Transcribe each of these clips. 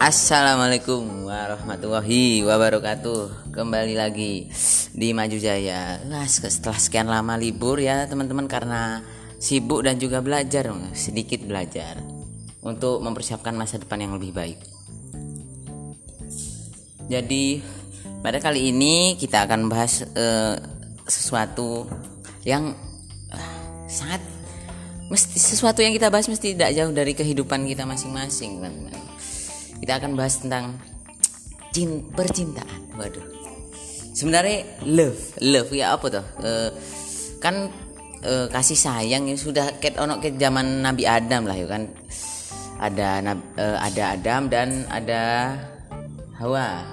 Assalamualaikum warahmatullahi wabarakatuh. Kembali lagi di Maju Jaya. Nah, setelah sekian lama libur ya teman-teman, karena sibuk dan juga belajar, sedikit belajar untuk mempersiapkan masa depan yang lebih baik. Jadi pada kali ini kita akan bahas sesuatu yang sangat mesti, sesuatu yang kita bahas mesti tidak jauh dari kehidupan kita masing-masing, teman-teman. Kita akan bahas tentang percintaan. Waduh, sebenarnya love ya apa tuh? Kasih sayang ya, sudah ket onok ket zaman Nabi Adam lah ya kan. Ada Adam dan ada Hawa.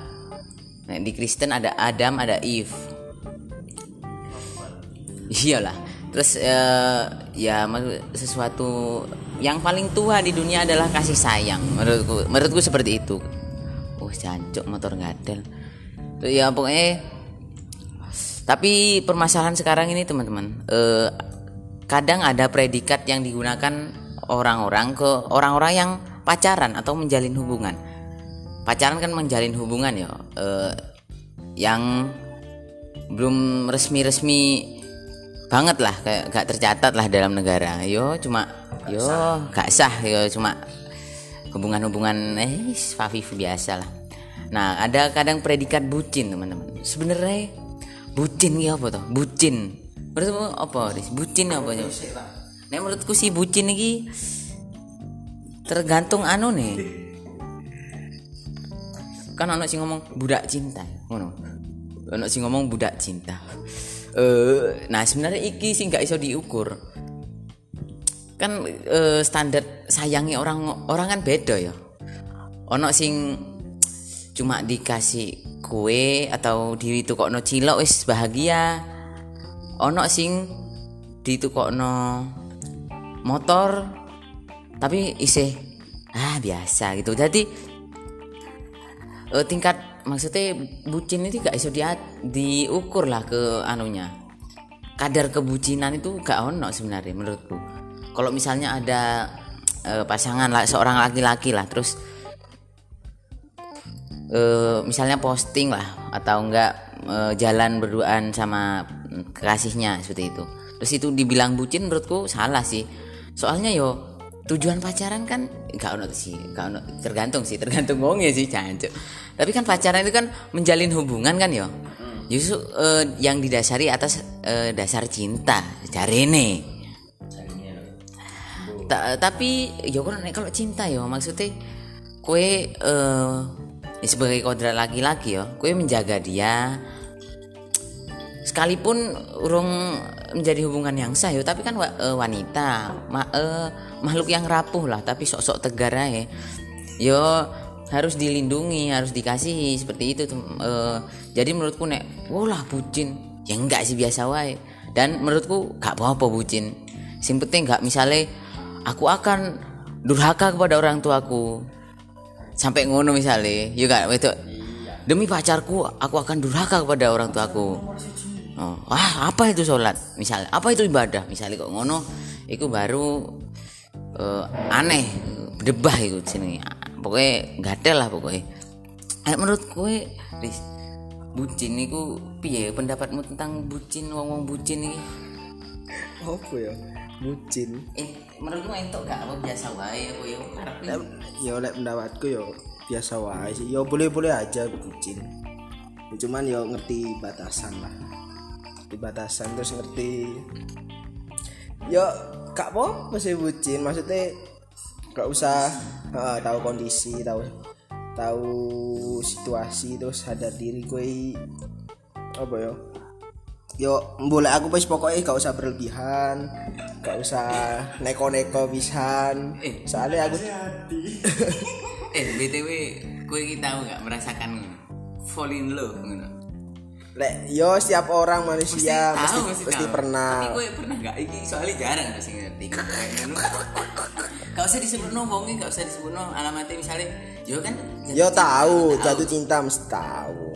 Nah, di Kristen ada Adam, ada Eve. Iyalah. Terus ya sesuatu yang paling tua di dunia adalah kasih sayang, menurutku seperti itu. Jancok motor ngadel tuh ya pokoknya. Tapi permasalahan sekarang ini teman-teman, kadang ada predikat yang digunakan orang-orang ke orang-orang yang pacaran atau menjalin hubungan. Pacaran kan menjalin hubungan ya, yang belum resmi-resmi banget lah, kayak gak tercatat lah dalam negara. Cuma hubungan-hubungan fafif biasa lah. Nah, ada kadang predikat bucin, teman-teman. Sebenarnya bucin ya apa toh? Bucin. Menurutmu apa, Riz? Bucin apa ya? Nah, menurutku sih bucin iki tergantung anu nih. Kan ono sing ngomong budak cinta, ngono. Ono sing ngomong budak cinta. Nah sebenarnya iki sih nggak iso diukur kan. Standar sayangnya orang kan beda ya. Ono sing cuma dikasih kue atau ditukokno cilok wis bahagia. Ono sing ditukokno motor tapi isih biasa gitu. Jadi tingkat maksudnya bucin itu gak iso diukur lah ke anunya. Kadar kebucinan itu gak ono sebenarnya menurutku. Kalau misalnya ada pasangan lah, seorang laki-laki lah, terus misalnya posting lah atau enggak jalan berduaan sama kekasihnya seperti itu. Terus itu dibilang bucin, menurutku salah sih. Soalnya yo tujuan pacaran kan gak ono, tergantung wonge sih, jancuk. Tapi kan pacaran itu kan menjalin hubungan kan ya. Justru yang didasari atas dasar cinta, jarene. Tapi ya kalau cinta ya maksudnya kowe sebagai kodrat laki-laki ya, kowe menjaga dia sekalipun urung menjadi hubungan yang sah ya. Tapi kan wanita makhluk yang rapuh lah, tapi sok-sok tegar ae. Yo harus dilindungi, harus dikasihi seperti itu. Jadi menurutku nek walah bucin ya enggak sih, biasa wae. Dan menurutku gak apa-apa bucin. Sing penting gak misale aku akan durhaka kepada orang tuaku. Sampai ngono misale, yo gak wedok. Demi pacarku aku akan durhaka kepada orang tuaku. Apa itu sholat misalnya, apa itu ibadah misalnya kok ngono, itu baru aneh, debah itu sini, pokoknya gadel lah pokoknya. Menurut gue, bucin itu piye pendapatmu tentang bucin, wong bucin ini? Apa ya, bucin? Menurutmu entok gak apa biasa wae, apa yo karepin? Ya oleh pendapatku yo biasa wae sih, yo boleh-boleh aja bucin, cuman yo ngerti batasan lah. Dibatasan terus ngerti ya gak apa-apa sih bucin, maksudnya gak usah tahu kondisi, tahu situasi, terus sadar diri gue apa ya boleh aku pas pokoknya gak usah berlebihan, gak usah neko-neko pisan. Soalnya aku BTW gue tau gak merasakan fall in love gitu. Lek yo setiap orang manusia mesti pernah. Tapi gue pernah enggak iki soalnya jarang sing ngerti. Enggak usah disebutno wonge, enggak usah disebutno alamatnya misalnya. Yo kan yo tahu, jatuh cinta mesti tahu.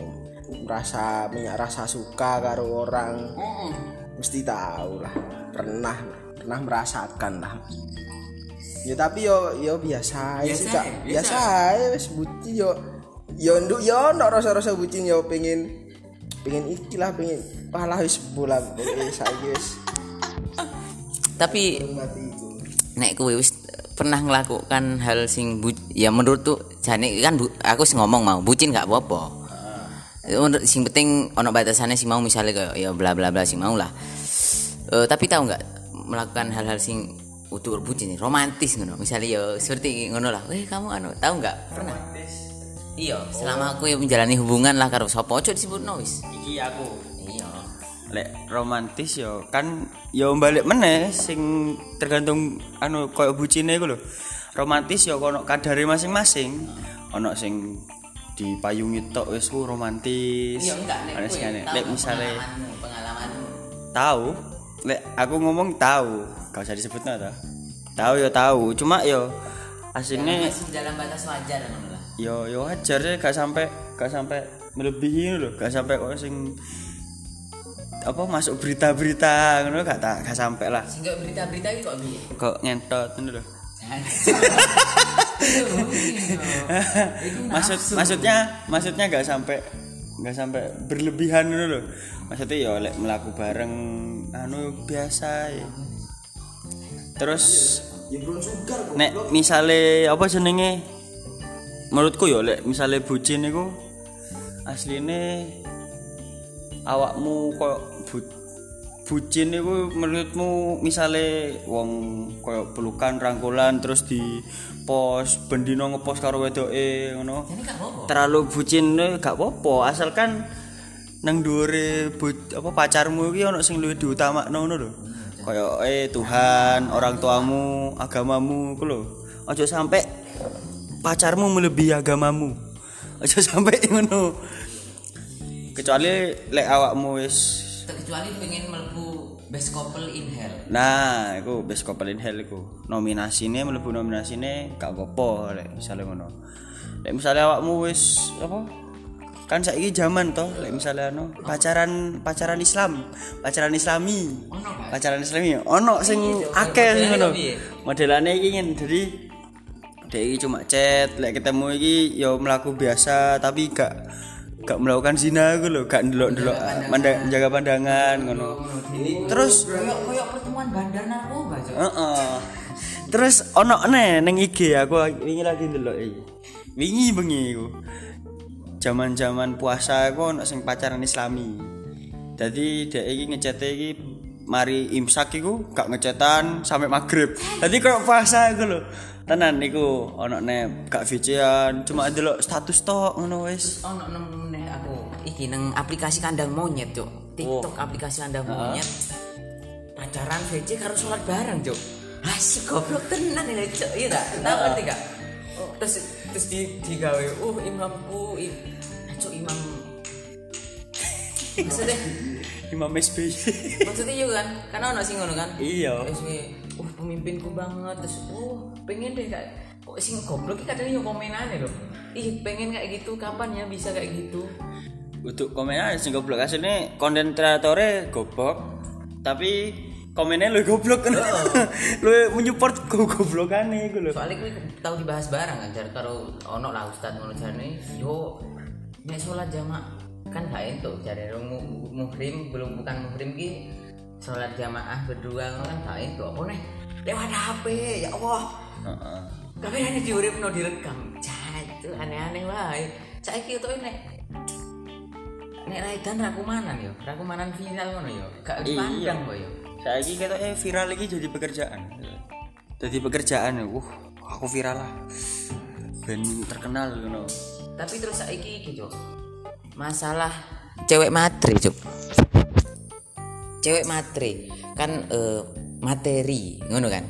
Rasa suka karo orang. Mesti tahu lah, pernah merasakan lah. Ya tapi yo biasa sih Kak. Biasa ae wis bucin yo nduk yo nek rasa-rasa bucin yo pengen ikilah pengen palah wis bola saiki wis. Tapi nek kowe wis pernah ngelakukan hal sing ya menurut tuh jane kan aku sing ngomong mau bucin gak apa-apa. Menurut sing penting ono batasane sing mau misalnya ya bla bla bla sing mau lah. Tapi tahu enggak melakukan hal-hal sing utuh bucin romantis ngono. Misale yo seperti ngono lah. Weh kamu anu tahu enggak? Pernah. Iya, selama aku menjalani hubungan lah karo sapa ojo disebutno wis. Iki aku. Iya. Lek romantis yo kan yo balik meneh sing tergantung anu koyo bucine iku lho. Romantis yo ono kadare masing-masing. Ono sing dipayungi tok wis ku romantis. Iya enggak nek. Lek misale pengalamanmu. Tahu? Lek aku ngomong tahu. Gak usah disebutno ta. Tahu yo tahu, cuma yo asine masih dalam batas wajar ngono. Yo wajar sih, gak sampai melebihi loh, gak sampai kok sing apa masuk berita-berita ngono gak sampai lah. Sing berita-berita iki kok piye? Kok ngentot ngono lho. Maksudnya gak sampai berlebihan ngono lho. Maksudnya yo lek mlaku bareng anu biasa. Ya. Terus nek misale apa jenenge? Menurutku yo lek misale bucin niku asline awakmu koyo bucin niku menurutmu misale wong koyo pelukan rangkulan terus di pos bendino ngepost karo wedoke ngono. Terlalu bucin gak popo asalkan nang dhuwure apa pacarmu iki ono sing luwih diutamakno ngono lho. Koyo Tuhan, orang tuamu, agamamu ku lho. Aja sampe pacarmu melebihi agamamu. Aja sampai ngono. Kecuali lek awakmu wis kecuali pengen mlebu Best Couple in Hell. Nah, iku Best Couple in Hell iku. Nominasine gak apa-apa lek misale ngono. Lek misale awakmu wis apa? Kan saiki jaman toh lek misale ono pacaran Islam, pacaran Islami. Ono sing akeh sing ngono. Modelane iki ngen dari dek iki cuma chat, lek ketemu iki ya mlaku biasa tapi gak melakukan zina ku lho, gak ndelok-ndelok menjaga pandangan ngono. Terus koyo pertemuan bandar narkoba. Terus ono ne ning IG aku wingi lagi ndelok iki. Wingi bengi iku. Jaman-jaman puasa aku ono sing pacaran Islami. Dadi dek iki ngechat iki mari imsak iku gak ngechatan sampai magrib. Dadi koyo puasa iku lho. Tenan niku ono ne gak VC-an cuma ndelok status tok ngono wis. Ono meneh aku iki nang aplikasi kandang monyet, Cuk. TikTok aplikasi kandang monyet. Pacaran VC karo salat bareng, Cuk. Ha si goblok tenan lho, Cuk. Iya ta? Tahu ngerti gak? Terus digawe imamku, Cuk imam. Maksudnya imam SBY. Maksudnya yo kan, karena ono sing ngono kan? Iya. Pemimpinku banget terus pengen deh kayak kok sing goblok iki kadang yo komenane lho. Ih pengen kayak gitu kapan ya bisa kayak gitu. Untuk komenane sing goblok asline konten kreatore goblok tapi komennya lu goblok kan. Lu menyupport goblokane iku lho. Soale kuwi tau dibahas bareng kan jar karo ono lah ustaz ngono jane yo nek salat jamaah kan gak entuk jare muhrim belum bukan muhrim ki salat jamaah berdua kan gak entuk apa nih lewat HP ya Allah. Tapi hanya diuripno direkam. Cah itu aneh-aneh wae. Saiki utuke nek raidan rakumanan yo. Rakumanan viral ngono yo. Gak dipandang kok yo. Saiki ketoke viral iki jadi pekerjaan. Jadi pekerjaan yo. Aku viral lah. Ben terkenal ngono. Tapi terus saiki iki, Cuk. Masalah cewek matre, Cuk. Cewek matre kan materi ngono kan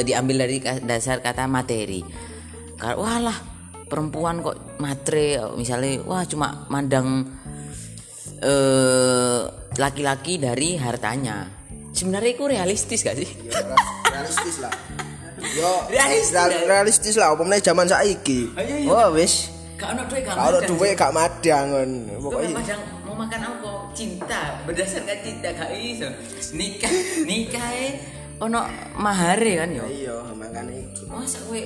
diambil dari dasar kata materi. Kalau walah perempuan kok matre misalnya wah cuma mandang laki-laki dari hartanya. Sebenarnya itu realistis gak sih? Ya, realistis lah. Yo realistis lah opomene zaman saiki. Wah wis gak ono duwe gak madang pokoke mau makan apa? Cinta berdasarkan cinta gak iso nikah ono mahare kan yo. Iya, makane iki. Masa kowe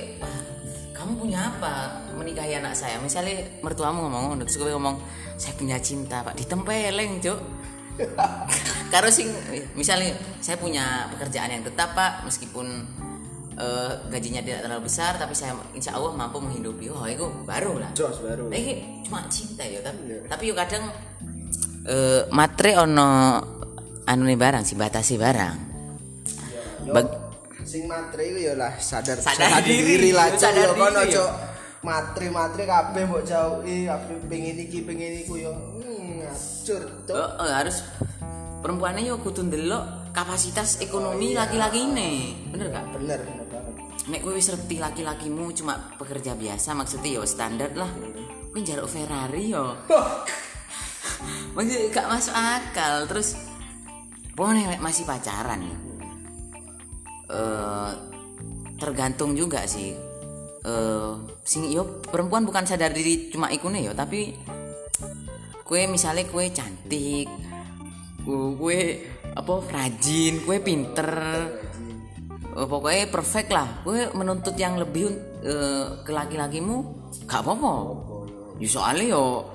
kamu punya apa menikahi anak saya? Misalnya mertuamu ngomong ngono, terus kowe ngomong saya punya cinta, Pak, ditempeleng, Cuk. Karo sing misalnya saya punya pekerjaan yang tetap, Pak, meskipun gajinya tidak terlalu besar tapi saya insya Allah mampu menghidupi. Oh itu baru lah jos baru ini cuma cinta ya kan? Yeah. Tapi yo kadang matre ono anu nih barang sih batasi barang yeah, sing matre itu ya lah sadar diri lah sadar kono yo matre kabeh mbok jauhi kabeh pengen iki yo ngacur to harus perempuannya yo kudu ndelok kapasitas ekonomi laki-lakine. Bener gak? Bener. Nek kowe wis reti laki-lakimu cuma pekerja biasa, maksudnya ya standar lah. Kowe njaluk Ferrari yo. Maksudnya gak masuk akal. Terus pone masih pacaran. Tergantung juga sih. Sing yo perempuan bukan sadar diri cuma ikune yo, tapi kowe misalnya kowe cantik, kowe apa rajin, kue pinter, pokoknya perfect lah. Kue menuntut yang lebih ke laki-lakimu, gak apa-apa. Yo soalnya yo,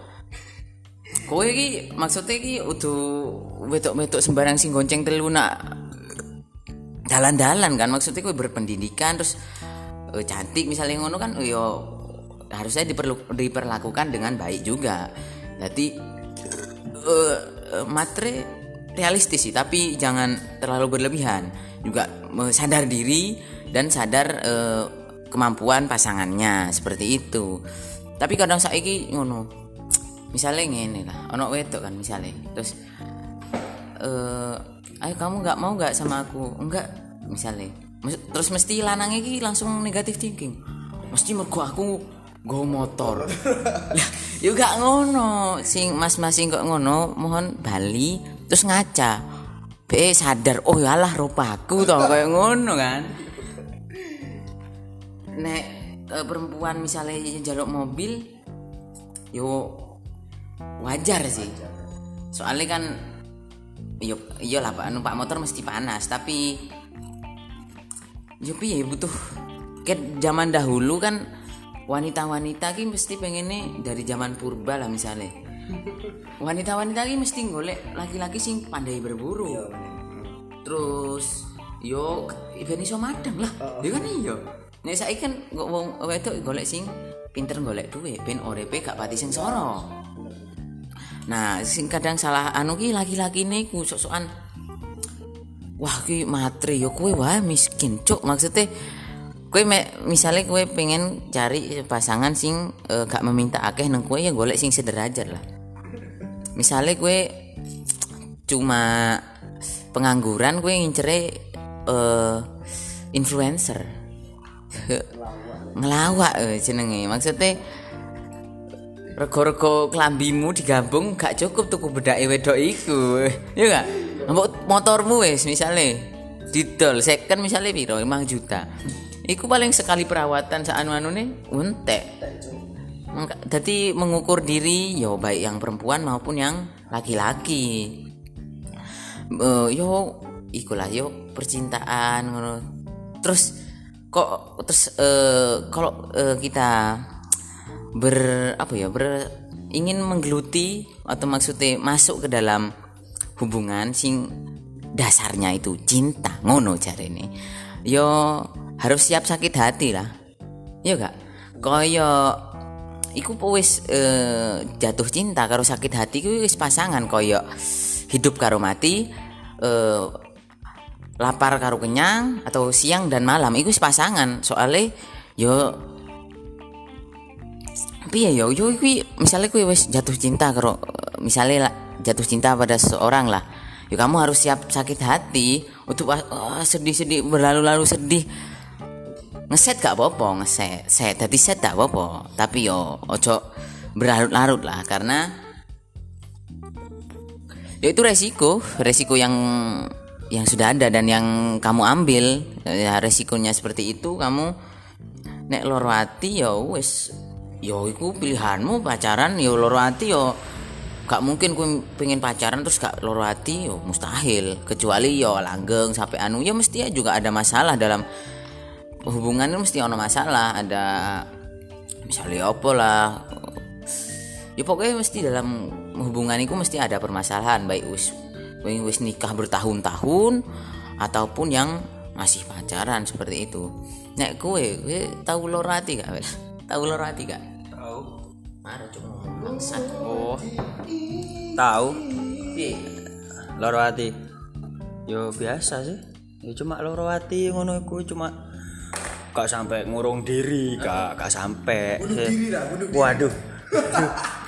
kue ki maksudnya ki udah betok-betok sembarang sing gonceng telu nak dalan-dalan kan. Maksudnya kue berpendidikan terus cantik misalnya ngono kan, yo harusnya diperlakukan dengan baik juga. Jadi matre realistis sih, tapi jangan terlalu berlebihan juga, sadar diri dan sadar kemampuan pasangannya seperti itu. Tapi kadang saiki ngono, misalnya ngene lah, ono wedok kan misalnya, terus ayo kamu nggak mau nggak sama aku, enggak misalnya, terus mesti lanangnya ki langsung negatif thinking, mesti mergo aku go motor. Yo gak ngono, sing mas-mas sing kok ngono, mohon bali terus ngaca. Be sadar, oh ya lah rupaku to koyo ngono kan. Nek perempuan misalnya njaluk mobil, yo wajar sih. Soalnya kan yo iyalah Pak, numpak motor mesti panas, tapi yo piye butuh ket zaman dahulu kan wanita-wanita ki mesti pengennya dari zaman purba lah misalnya. Wanita-wanita ki mesti golek laki-laki sing pandai berburu. Yo, terus yo even iso madang lah. Dia kan iya. Nek saiki kan wong wedok golek sing pinter golek duit ben orepe gak pati sengsara. Nah, sing kadang salah anu ki laki-lakine ku sok-sokan wah ki matre yo kowe wae miskin, Cuk. Maksudnya kowe misalnya kowe pengen cari pasangan sing gak meminta akeh nang kowe ya golek sing sederajat lah. Misalnya kowe cuma pengangguran kowe ngincere influencer. Ngelawak jenenge. Maksudnya rego-rego klambimu digabung gak cukup tuku bedake wedok iku. Ya gak? Motormu wis misale didol second misale piro? 5 juta. Iku paling sekali perawatan saanu-anune entek. Dadi mengukur diri yo baik yang perempuan maupun yang laki-laki. Yo iku lah yo percintaan ngono. Terus kok terus kalau kita ingin menggeluti atau maksudnya masuk ke dalam hubungan sing dasarnya itu cinta ngono jarene. Yo harus siap sakit hati lah, iya gak? Koyo iku wis jatuh cinta karo sakit hati iku wis pasangan. Koyo hidup karo mati, lapar karo kenyang atau siang dan malam iku wis pasangan. Soale yo piye yo kuwi misale kuwi wis jatuh cinta karo misale jatuh cinta pada seorang lah. Yo kamu harus siap sakit hati untuk sedih-sedih berlalu-lalu sedih. Ngeset gak apa-apa, set gak apa-apa, tapi yo ojo berlarut-larut lah, karena ya itu resiko yang sudah ada dan yang kamu ambil ya, resikonya seperti itu. Kamu nek loro ati yo wis yo iku pilihanmu, pacaran yo loro ati yo gak mungkin ku pengen pacaran terus gak loro hati, yo mustahil. Kecuali yo langgeng sampai anu, ya mesti ya juga ada masalah dalam hubungan, mesti ono masalah, ada misalnya apa lah. Ya pokoknya mesti dalam hubungan itu mesti ada permasalahan, baik wis nikah bertahun-tahun ataupun yang masih pacaran seperti itu. Nek kowe tau loro ati gak? Tau loro ati gak? Tau. Mari coba ngomong satu. Oh. Tau. Piye? Loro ati. Yo biasa sih. Yo cuma loro ati ngono iku, cuma gak sampai ngurung diri, gak sampai. Waduh.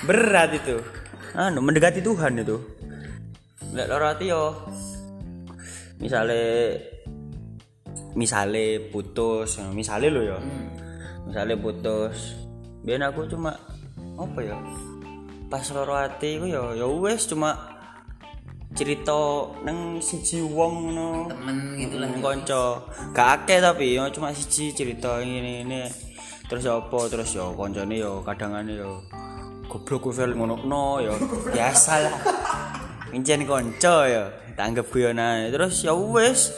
Berat itu. Anu mendekati Tuhan itu. Lek loro ati yo. Misale putus, misale lo ya. Misale putus. Ben aku cuma apa ya? Pas loro ati ku ya wis cuma cerita nang siji wong ngono, temen gitu lah, kanca. Gak akeh tapi yo cuma siji cerita ngene-ngene. Terus apa? Terus yo kancane yo kadangane yo goblok kuwi ngono-ngono yo biasalah. Mincen kanca ya, tanggep guyonan. Terus ya wis.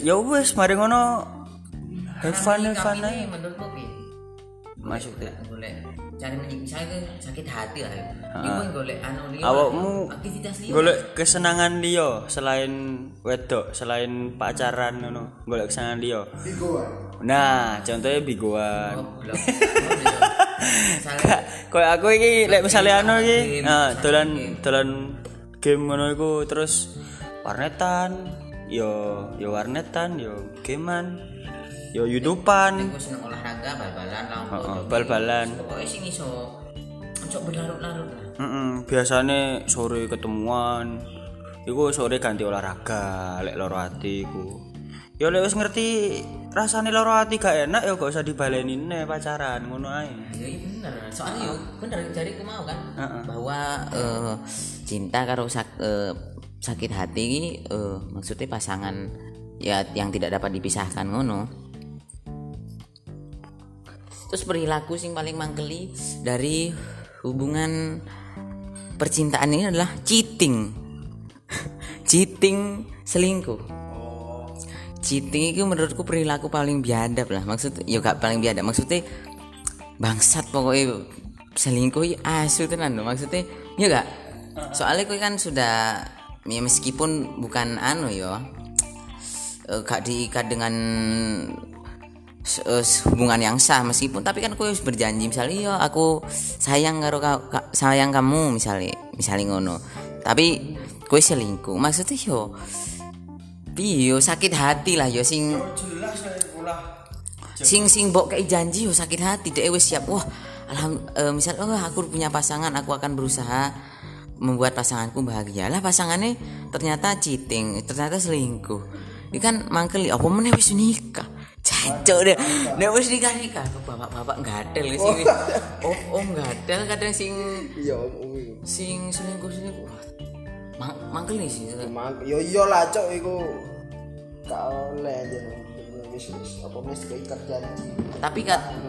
Ya wis, mari ngono. Evan ae menurutku piye? Maksudnya golek cari menyiksa sakit hati lah. Iku golek anu liya. Awakmu golek kesenangan liya selain wedok, selain pacaran ngono. Golek kesenangan liya. Bigoan. Nah, contohnya bigoan. Kayak aku iki lek misale anu iki dolan game ngono iku terus warnetan yo warnetan yo gamean yo yudupan iku seneng olahraga bal-balan lah bal-balan pokoke sing iso ojo berlarut-larut lah biasane sore ketemuan iku sore ganti olahraga lek loro ati iku yo lek wis ngerti rasane loro ati gak enak yo gak usah dibaleni neh pacaran ngono ae. Ya bener soalnya yo bener jariku mau kan bahwa cinta karo sakit hati maksudnya pasangan ya yang tidak dapat dipisahkan ngono. Terus perilaku sing paling mangkeli dari hubungan percintaan ini adalah cheating. Cheating selingkuh. Cheating itu menurutku perilaku paling biadab lah. Maksud ya gak paling biadab, maksudnya bangsat pokoknya selingkuh asu tenan lho maksudnya ya gak? Soalnya kowe kan sudah ya meskipun bukan anu yo gak diikat dengan hubungan yang sah meskipun tapi kan aku harus berjanji misalnya yo aku sayang sayang kamu misalnya ngono tapi kowe selingkuh maksudnya yo sakit hati lah yo sing mbok kei janji yo sakit hati dhek wis siap wah misalnya aku punya pasangan aku akan berusaha membuat pasanganku bahagia lah pasangannya ternyata cheating ternyata selingkuh ini kan mangkeli apa meneh wis nikah cacok deh nek wis nikah bapak-bapak gadel sing om gadel kadang sing selingkuh mangkeli sih yo yo lah cok iku gak oleh jeneng wis apa mes keikat janji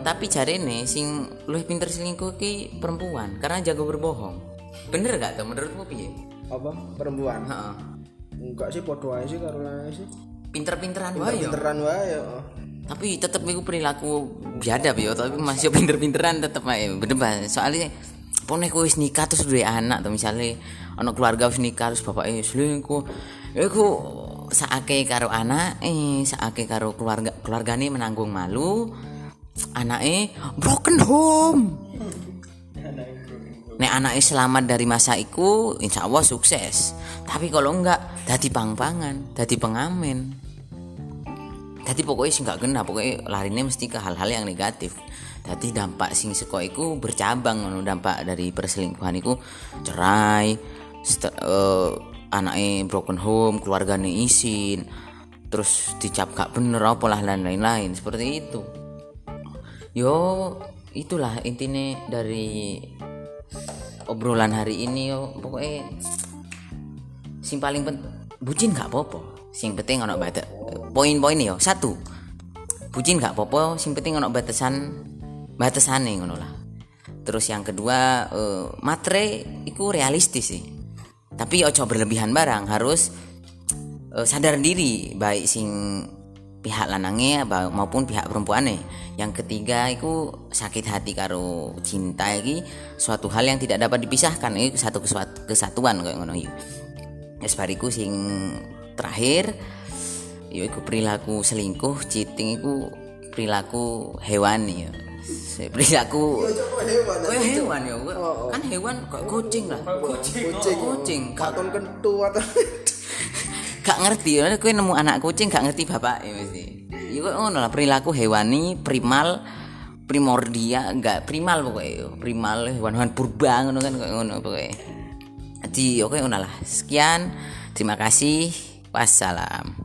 tapi jarene sing luwih pinter selingkuh ki perempuan karena jago berbohong. Bener gak tuh menurutmu piye? Apa? Perempuan? Heeh. Enggak sih podo ae sih karo lae sih. Pinter-pinteran wae yo. Pinteran wae yo. Tapi tetep iku perilaku biadab yo, tapi masih pinter-pinteran tetep ae. Bener soalnya pone kowe wis nikah terus duwe anak to misale ana keluarga wis nikah terus bapake selingkuh. Iku saake karo anak, saake karo keluargane menanggung malu. Anake broken home. Nek anaknya selamat dari masa iku insya Allah sukses. Tapi kalau enggak dadi pang-pangan, dadi pengamen. Dadi pokoknya sing gak kena, pokoknya larine mesti ke hal-hal yang negatif. Dadi dampak sing seko iku bercabang ngono, dampak dari perselingkuhan iku cerai, anaknya broken home, keluargane isin, terus dicap gak bener apa lah dan lain-lain seperti itu. Yo, itulah intine dari obrolan hari ini yo pokoknya sing paling bucin gak apa-apa sing penting ono batas poin-poin yo 1 bucin gak apa-apa sing penting ono batasan ngono lah Terus yang kedua, matre iku realistis sih. Tapi ojo berlebihan barang, harus sadar diri baik sing pihak lanange maupun pihak perempuane. Yang ketiga iku sakit hati karo cinta iki suatu hal yang tidak dapat dipisahkan, iki satu kesatuan koyo ngono iki. Wis bariku sing terakhir ya iku perilaku selingkuh, cheating iku perilaku hewani ya. Perilaku hewan ya. Kan hewan kok kucing lah. Kucing gak kon kentu atau gak ngerti, aku nemu anak kucing gak ngerti bapak ya mesti. Iku ngono lah perilaku hewani, primal pokoknya, primal hewan-hewan purba ngono kan kok ngono pokoknya. Jadi oke ngono lah. Sekian, terima kasih. Wassalam.